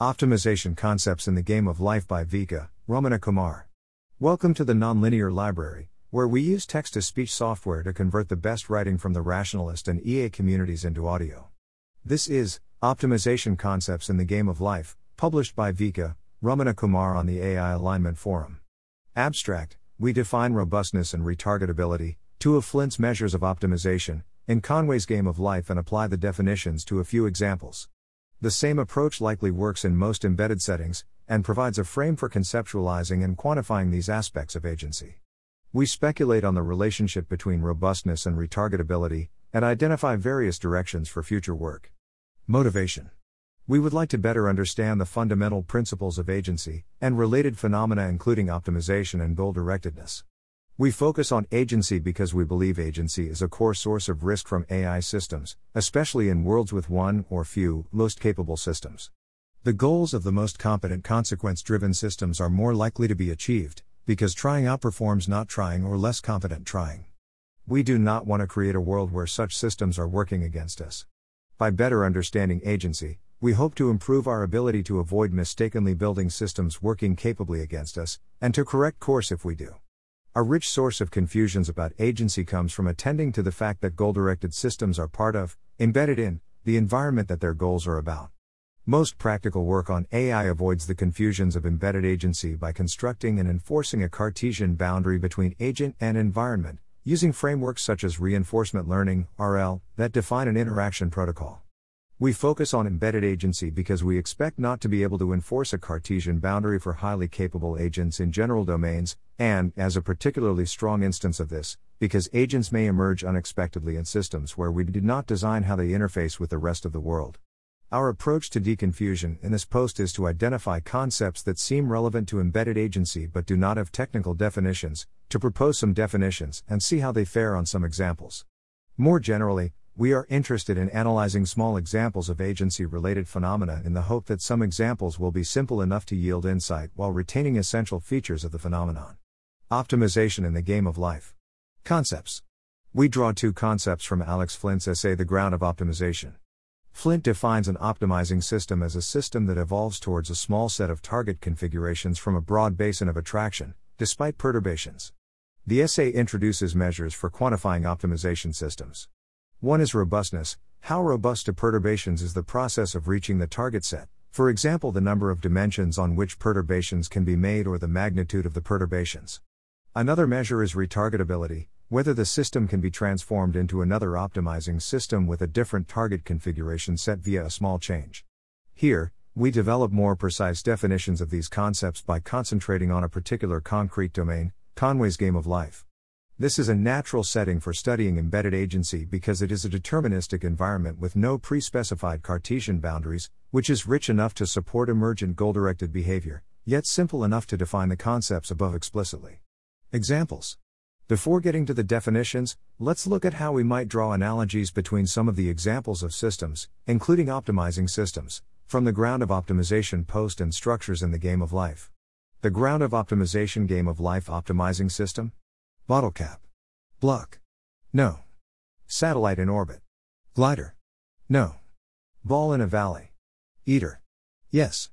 Optimization Concepts in the Game of Life by Vika, Ramana Kumar. Welcome to the Nonlinear Library, where we use text-to-speech software to convert the best writing from the Rationalist and EA communities into audio. This is Optimization Concepts in the Game of Life, published by Vika, Ramana Kumar on the AI Alignment Forum. Abstract: we define robustness and retargetability, two of Flint's measures of optimization, in Conway's Game of Life, and apply the definitions to a few examples. The same approach likely works in most embedded settings, and provides a frame for conceptualizing and quantifying these aspects of agency. We speculate on the relationship between robustness and retargetability, and identify various directions for future work. Motivation: we would like to better understand the fundamental principles of agency, and related phenomena including optimization and goal-directedness. We focus on agency because we believe agency is a core source of risk from AI systems, especially in worlds with one or few most capable systems. The goals of the most competent consequence-driven systems are more likely to be achieved, because trying outperforms not trying or less competent trying. We do not want to create a world where such systems are working against us. By better understanding agency, we hope to improve our ability to avoid mistakenly building systems working capably against us, and to correct course if we do. A rich source of confusions about agency comes from attending to the fact that goal-directed systems are part of, embedded in, the environment that their goals are about. Most practical work on AI avoids the confusions of embedded agency by constructing and enforcing a Cartesian boundary between agent and environment, using frameworks such as reinforcement learning, RL, that define an interaction protocol. We focus on embedded agency because we expect not to be able to enforce a Cartesian boundary for highly capable agents in general domains, and, as a particularly strong instance of this, because agents may emerge unexpectedly in systems where we did not design how they interface with the rest of the world. Our approach to deconfusion in this post is to identify concepts that seem relevant to embedded agency but do not have technical definitions, to propose some definitions and see how they fare on some examples. More generally, we are interested in analyzing small examples of agency-related phenomena in the hope that some examples will be simple enough to yield insight while retaining essential features of the phenomenon. Optimization in the Game of Life. Concepts. We draw two concepts from Alex Flint's essay The Ground of Optimization. Flint defines an optimizing system as a system that evolves towards a small set of target configurations from a broad basin of attraction, despite perturbations. The essay introduces measures for quantifying optimization systems. One is robustness: how robust to perturbations is the process of reaching the target set, for example the number of dimensions on which perturbations can be made or the magnitude of the perturbations. Another measure is retargetability, whether the system can be transformed into another optimizing system with a different target configuration set via a small change. Here, we develop more precise definitions of these concepts by concentrating on a particular concrete domain, Conway's Game of Life. This is a natural setting for studying embedded agency because it is a deterministic environment with no pre-specified Cartesian boundaries, which is rich enough to support emergent goal-directed behavior, yet simple enough to define the concepts above explicitly. Examples. Before getting to the definitions, let's look at how we might draw analogies between some of the examples of systems, including optimizing systems, from the Ground of Optimization post and Structures in the Game of Life. The Ground of Optimization Game of Life Optimizing System? Bottle cap. Block. No. Satellite in orbit. Glider. No. Ball in a valley. Eater. Yes.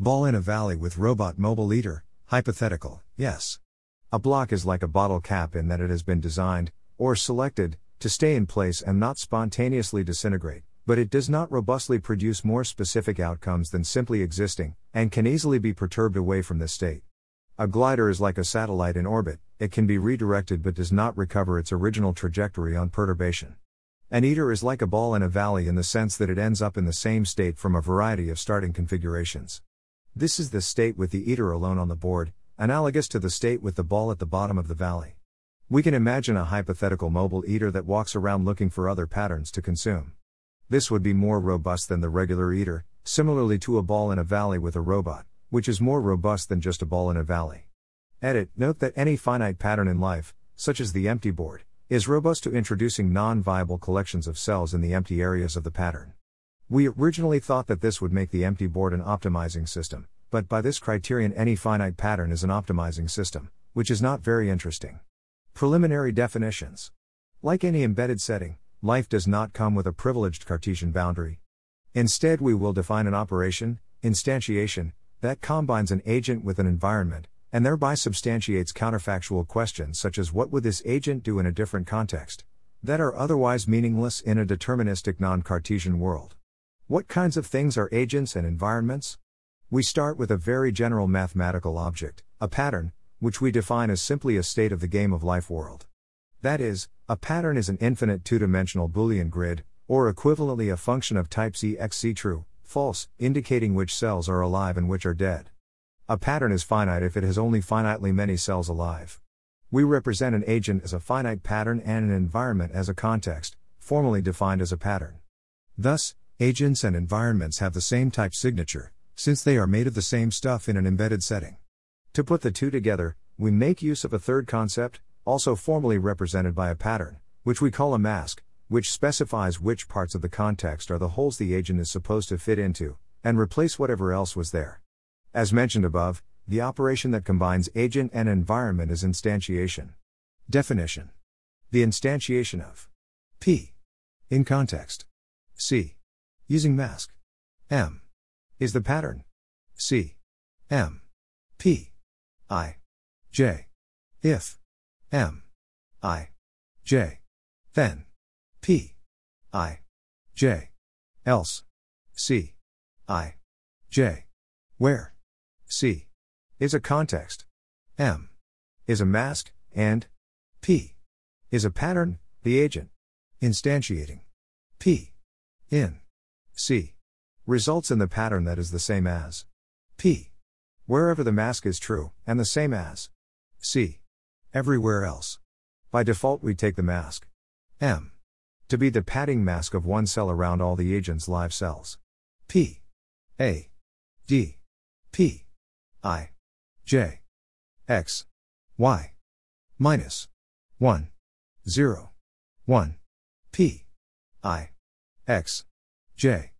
Ball in a valley with robot mobile eater, hypothetical, yes. A block is like a bottle cap in that it has been designed, or selected, to stay in place and not spontaneously disintegrate, but it does not robustly produce more specific outcomes than simply existing, and can easily be perturbed away from this state. A glider is like a satellite in orbit, it can be redirected but does not recover its original trajectory on perturbation. An eater is like a ball in a valley in the sense that it ends up in the same state from a variety of starting configurations. This is the state with the eater alone on the board, analogous to the state with the ball at the bottom of the valley. We can imagine a hypothetical mobile eater that walks around looking for other patterns to consume. This would be more robust than the regular eater, similarly to a ball in a valley with a robot, which is more robust than just a ball in a valley. Edit: note that any finite pattern in life, such as the empty board, is robust to introducing non-viable collections of cells in the empty areas of the pattern. We originally thought that this would make the empty board an optimizing system, but by this criterion any finite pattern is an optimizing system, which is not very interesting. Preliminary definitions. Like any embedded setting, life does not come with a privileged Cartesian boundary. Instead we will define an operation, instantiation, that combines an agent with an environment, and thereby substantiates counterfactual questions such as what would this agent do in a different context, that are otherwise meaningless in a deterministic non-Cartesian world. What kinds of things are agents and environments? We start with a very general mathematical object, a pattern, which we define as simply a state of the game of life world. That is, a pattern is an infinite two-dimensional Boolean grid, or equivalently a function of types exc true, false, indicating which cells are alive and which are dead. A pattern is finite if it has only finitely many cells alive. We represent an agent as a finite pattern and an environment as a context, formally defined as a pattern. Thus, agents and environments have the same type signature, since they are made of the same stuff in an embedded setting. To put the two together, we make use of a third concept, also formally represented by a pattern, which we call a mask, which specifies which parts of the context are the holes the agent is supposed to fit into, and replace whatever else was there. As mentioned above, the operation that combines agent and environment is instantiation. Definition: the instantiation of P in context C using mask M is the pattern C M P I J if M I J then P I J else C I J where C is a context, M is a mask, and P is a pattern, the agent. Instantiating P in C results in the pattern that is the same as P wherever the mask is true, and the same as C everywhere else. By default we take the mask M to be the padding mask of one cell around all the agent's live cells. P A D P I J X Y minus 1 0 1 P I X J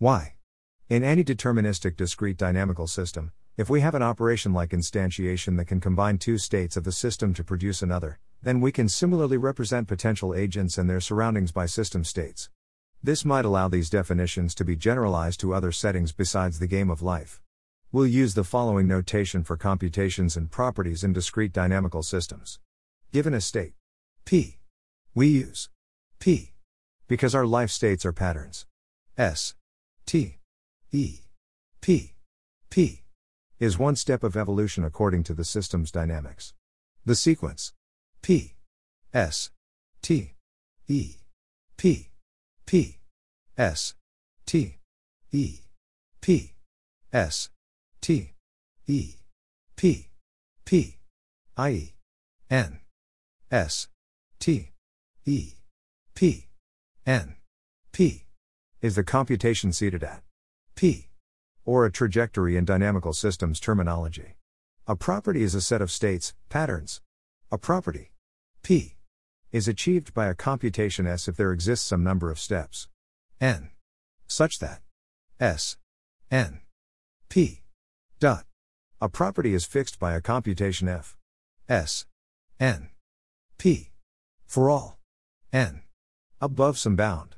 Y. In any deterministic discrete dynamical system, if we have an operation like instantiation that can combine two states of the system to produce another, then we can similarly represent potential agents and their surroundings by system states. This might allow these definitions to be generalized to other settings besides the game of life. We'll use the following notation for computations and properties in discrete dynamical systems. Given a state P, we use P because our life states are patterns. S T E P P is one step of evolution according to the system's dynamics. The sequence P S T E P P S T E P S T E P P I E N S T E P N P is the computation seated at P, or a trajectory in dynamical systems terminology. A property is a set of states, patterns. A property P is achieved by a computation S if there exists some number of steps N such that S N P dot. A property is fixed by a computation F S N P for all N above some bound.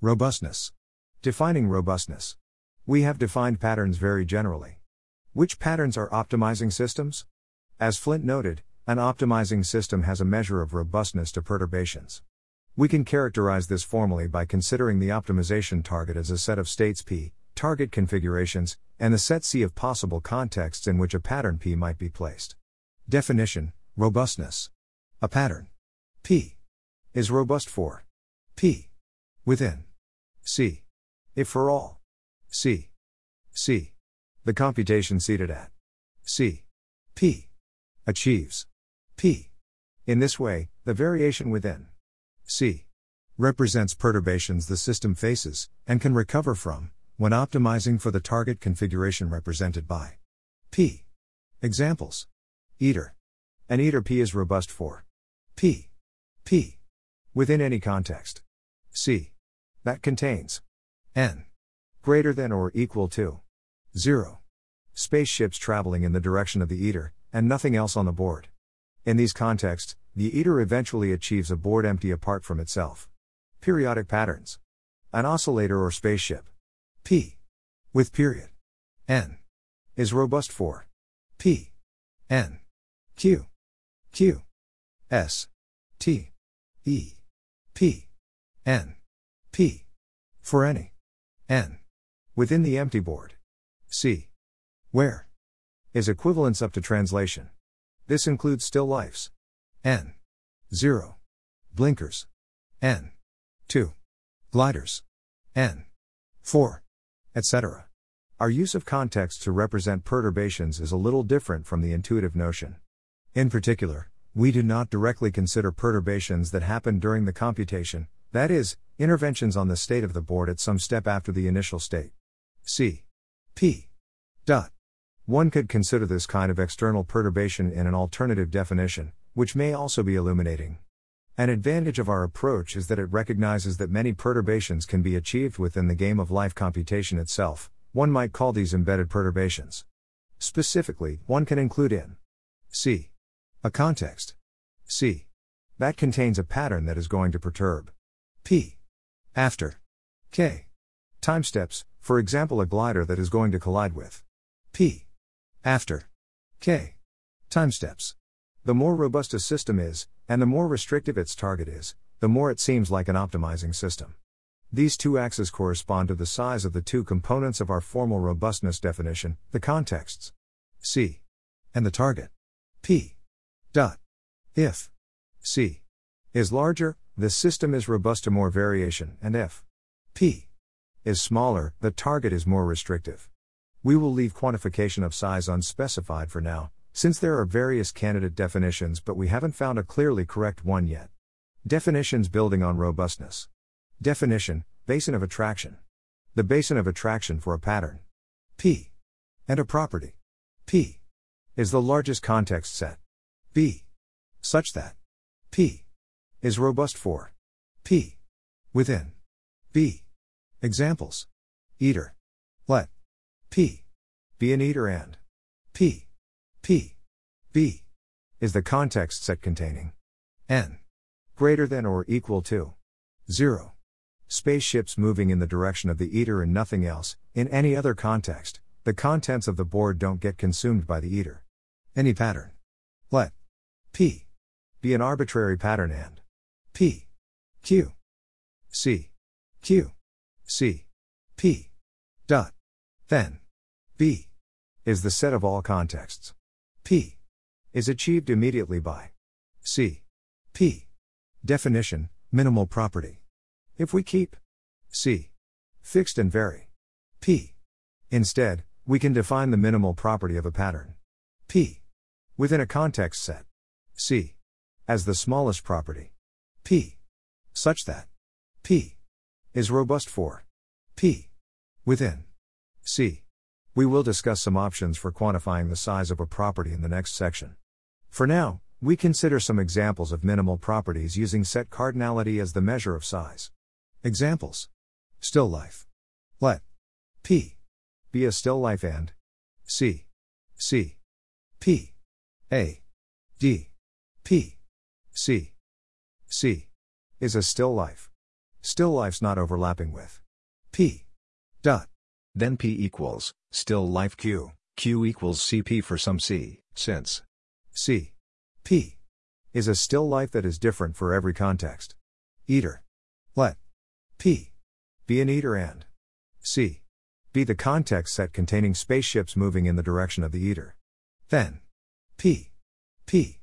Robustness. Defining robustness. We have defined patterns very generally. Which patterns are optimizing systems? As Flint noted, an optimizing system has a measure of robustness to perturbations. We can characterize this formally by considering the optimization target as a set of states P, target configurations, and the set C of possible contexts in which a pattern P might be placed. Definition: robustness. A pattern P is robust for P within C if for all C C the computation seated at C P achieves P. In this way, the variation within C represents perturbations the system faces and can recover from when optimizing for the target configuration represented by P. Examples: eater. An eater P is robust for P. P within any context C that contains N greater than or equal to 0. Spaceships traveling in the direction of the eater, and nothing else on the board. In these contexts, the eater eventually achieves a board empty apart from itself. Periodic patterns. An oscillator or spaceship P with period N is robust for P N Q Q S T E P N P for any N within the empty board. C where is equivalence up to translation. This includes still lifes. N 0 blinkers. N 2 gliders. N 4 etc. Our use of context to represent perturbations is a little different from the intuitive notion. In particular, we do not directly consider perturbations that happen during the computation, that is, interventions on the state of the board at some step after the initial state. C. P. Dot. One could consider this kind of external perturbation in an alternative definition, which may also be illuminating. An advantage of our approach is that it recognizes that many perturbations can be achieved within the game of life computation itself. One might call these embedded perturbations. Specifically, one can include in C. a context C. that contains a pattern that is going to perturb P. after K. time steps, for example a glider that is going to collide with P. after K. time steps. The more robust a system is, and the more restrictive its target is, the more it seems like an optimizing system. These two axes correspond to the size of the two components of our formal robustness definition, the contexts C and the target P. If C is larger, the system is robust to more variation, and if P is smaller, the target is more restrictive. We will leave quantification of size unspecified for now, since there are various candidate definitions but we haven't found a clearly correct one yet. Definitions building on robustness. Definition, basin of attraction. The basin of attraction for a pattern P and a property P is the largest context set B such that P is robust for P within B. Examples: eater, let P be an eater, and P P B is the context set containing N greater than or equal to 0. Spaceships moving in the direction of the eater and nothing else. In any other context, the contents of the board don't get consumed by the eater. Any pattern let P be an arbitrary pattern and P Q C Q C P dot then B is the set of all contexts. P is achieved immediately by C P. Definition, minimal property. If we keep C fixed and vary P instead, we can define the minimal property of a pattern P within a context set C as the smallest property P such that P is robust for P within C. We will discuss some options for quantifying the size of a property in the next section. For now, we consider some examples of minimal properties using set cardinality as the measure of size. Examples: still life. Let P be a still life and C C P A D P C C is a still life. Still life's not overlapping with P. Then P equals still life Q. Q equals CP for some C, since C P is a still life that is different for every context. Eater. Let P be an eater and C be the context set containing spaceships moving in the direction of the eater. Then P P.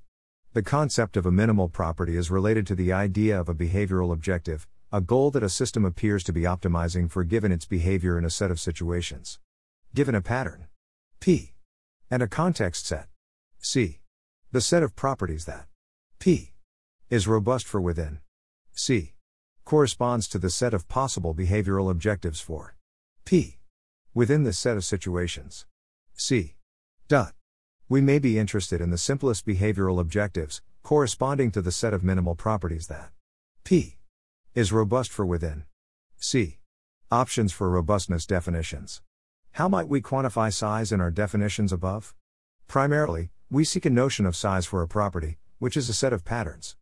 The concept of a minimal property is related to the idea of a behavioral objective, a goal that a system appears to be optimizing for given its behavior in a set of situations. Given a pattern P and a context set C, the set of properties that P is robust for within C corresponds to the set of possible behavioral objectives for P within this set of situations C. We may be interested in the simplest behavioral objectives, corresponding to the set of minimal properties that P is robust for within C. Options for robustness definitions. How might we quantify size in our definitions above? Primarily, we seek a notion of size for a property, which is a set of patterns.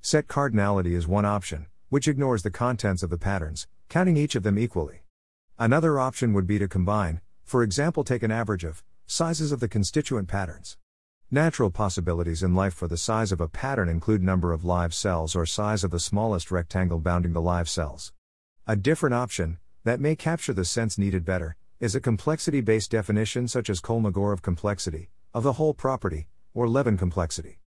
Set cardinality is one option, which ignores the contents of the patterns, counting each of them equally. Another option would be to combine For example, take an average of sizes of the constituent patterns. Natural possibilities in life for the size of a pattern include number of live cells or size of the smallest rectangle bounding the live cells. A different option, that may capture the sense needed better, is a complexity-based definition such as Kolmogorov complexity, of the whole property, or Levin complexity.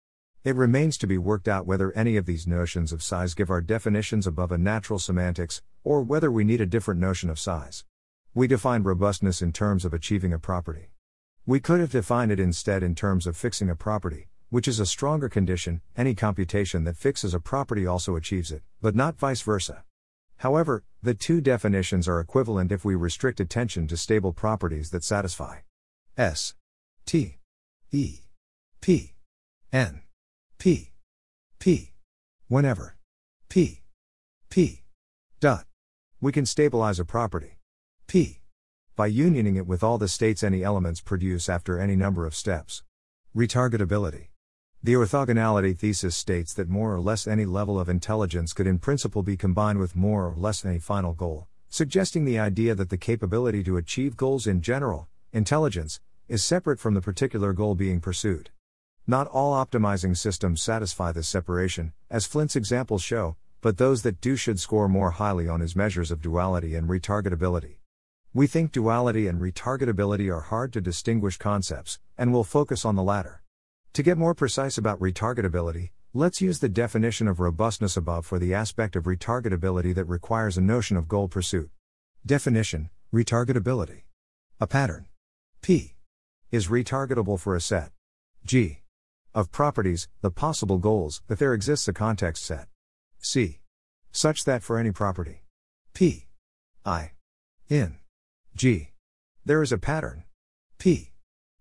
It remains to be worked out whether any of these notions of size give our definitions above a natural semantics, or whether we need a different notion of size. We defined robustness in terms of achieving a property. We could have defined it instead in terms of fixing a property, which is a stronger condition. Any computation that fixes a property also achieves it, but not vice versa. However, the two definitions are equivalent if we restrict attention to stable properties that satisfy S, T, E, P, N, P, P, whenever, P, P, dot. We can stabilize a property, P, by unioning it with all the states any elements produce after any number of steps. Retargetability. The orthogonality thesis states that more or less any level of intelligence could in principle be combined with more or less any final goal, suggesting the idea that the capability to achieve goals in general, intelligence, is separate from the particular goal being pursued. Not all optimizing systems satisfy this separation, as Flint's examples show, but those that do should score more highly on his measures of duality and retargetability. We think duality and retargetability are hard to distinguish concepts, and we'll focus on the latter. To get more precise about retargetability, let's use the definition of robustness above for the aspect of retargetability that requires a notion of goal pursuit. Definition: retargetability. A pattern, P, is retargetable for a set, G, of properties, the possible goals, if there exists a context set, C, such that for any property, P, I, in, G, there is a pattern, P,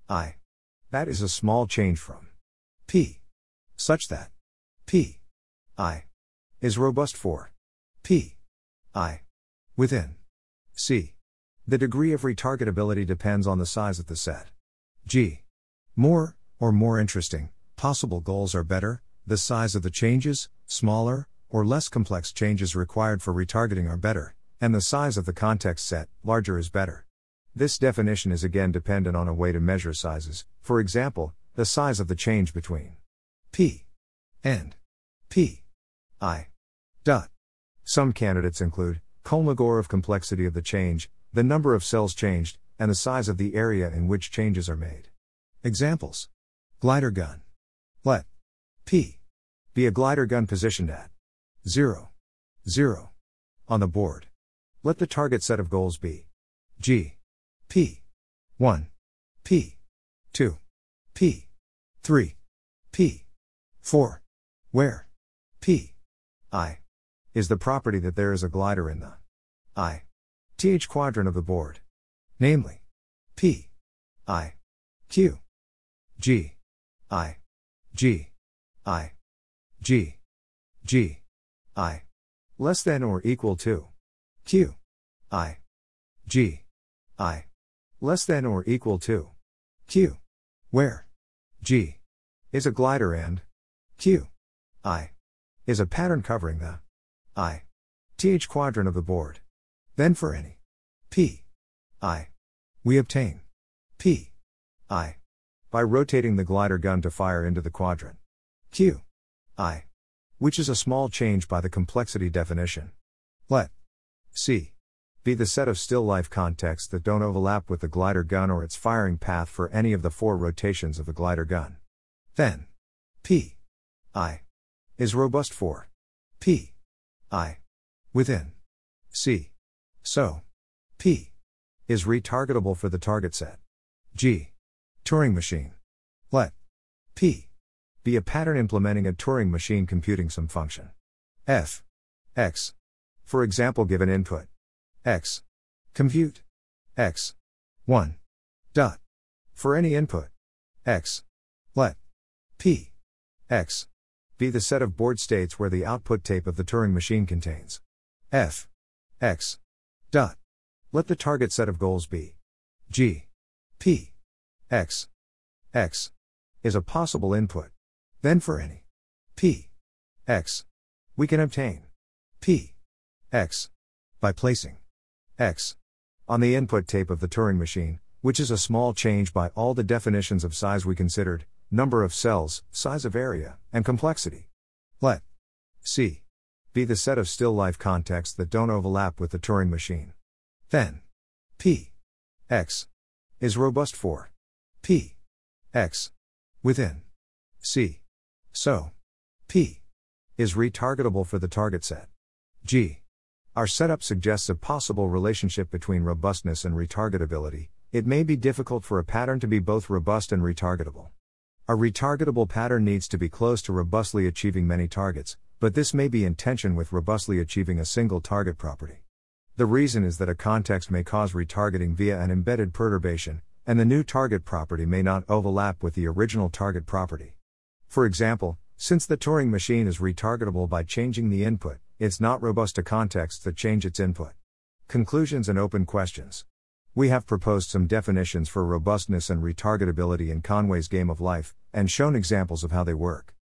I, that is a small change from P, such that P, I, is robust for P, I, within C. The degree of retargetability depends on the size of the set, G. More, or more interesting, possible goals are better, the size of the changes, smaller, or less complex changes required for retargeting are better, and the size of the context set, larger is better. This definition is again dependent on a way to measure sizes, for example, the size of the change between P and P I. Some candidates include Kolmogorov complexity of the change, the number of cells changed, and the size of the area in which changes are made. Examples: glider gun. Let P be a glider gun positioned at 0, 0 on the board. Let the target set of goals be G, P, 1, P, 2, P, 3, P, 4, where P, I, is the property that there is a glider in the I, th quadrant of the board, namely, P, I, Q, G, I, G, I, G, G, I, less than or equal to Q, I, G, I, less than or equal to Q, where G, is a glider and Q, I, is a pattern covering the I, th quadrant of the board. Then for any P, I, we obtain P, I, by rotating the glider gun to fire into the quadrant Q, I, which is a small change by the complexity definition. Let C be the set of still-life contexts that don't overlap with the glider gun or its firing path for any of the four rotations of the glider gun. Then P, I, is robust for P, I, within C. So P, is retargetable for the target set G. Turing machine. Let P, be a pattern implementing a Turing machine computing some function f x. For example, given input x, compute x 1. For any input x, let P x be the set of board states where the output tape of the Turing machine contains f x. Let the target set of goals be G, P x. X is a possible input. Then for any P, X, we can obtain P, X, by placing X on the input tape of the Turing machine, which is a small change by all the definitions of size we considered, number of cells, size of area, and complexity. Let C be the set of still life contexts that don't overlap with the Turing machine. Then P X is robust for P X within C. So P is retargetable for the target set. G. Our setup suggests a possible relationship between robustness and retargetability. It may be difficult for a pattern to be both robust and retargetable. A retargetable pattern needs to be close to robustly achieving many targets, but this may be in tension with robustly achieving a single target property. The reason is that a context may cause retargeting via an embedded perturbation, and the new target property may not overlap with the original target property. For example, since the Turing machine is retargetable by changing the input, it's not robust to contexts that change its input. Conclusions and open questions. We have proposed some definitions for robustness and retargetability in Conway's Game of Life, and shown examples of how they work.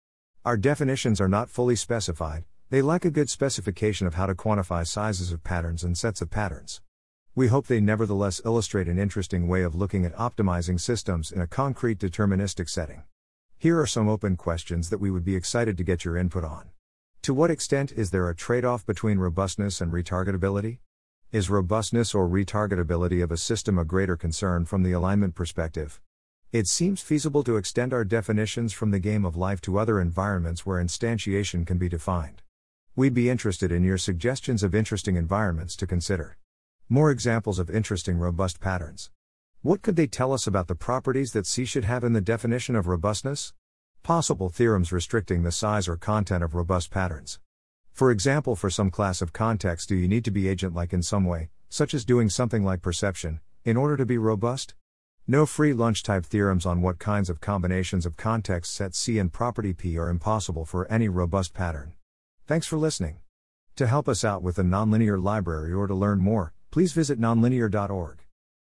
Our definitions are not fully specified, they lack a good specification of how to quantify sizes of patterns and sets of patterns. We hope they nevertheless illustrate an interesting way of looking at optimizing systems in a concrete deterministic setting. Here are some open questions that we would be excited to get your input on. To what extent is there a trade-off between robustness and retargetability? Is robustness or retargetability of a system a greater concern from the alignment perspective? It seems feasible to extend our definitions from the Game of Life to other environments where instantiation can be defined. We'd be interested in your suggestions of interesting environments to consider. More examples of interesting robust patterns. What could they tell us about the properties that C should have in the definition of robustness? Possible theorems restricting the size or content of robust patterns. For example, for some class of context, do you need to be agent-like in some way, such as doing something like perception, in order to be robust? No free lunch type theorems on what kinds of combinations of context set C and property P are impossible for any robust pattern. Thanks for listening. To help us out with the Nonlinear Library or to learn more, please visit nonlinear.org.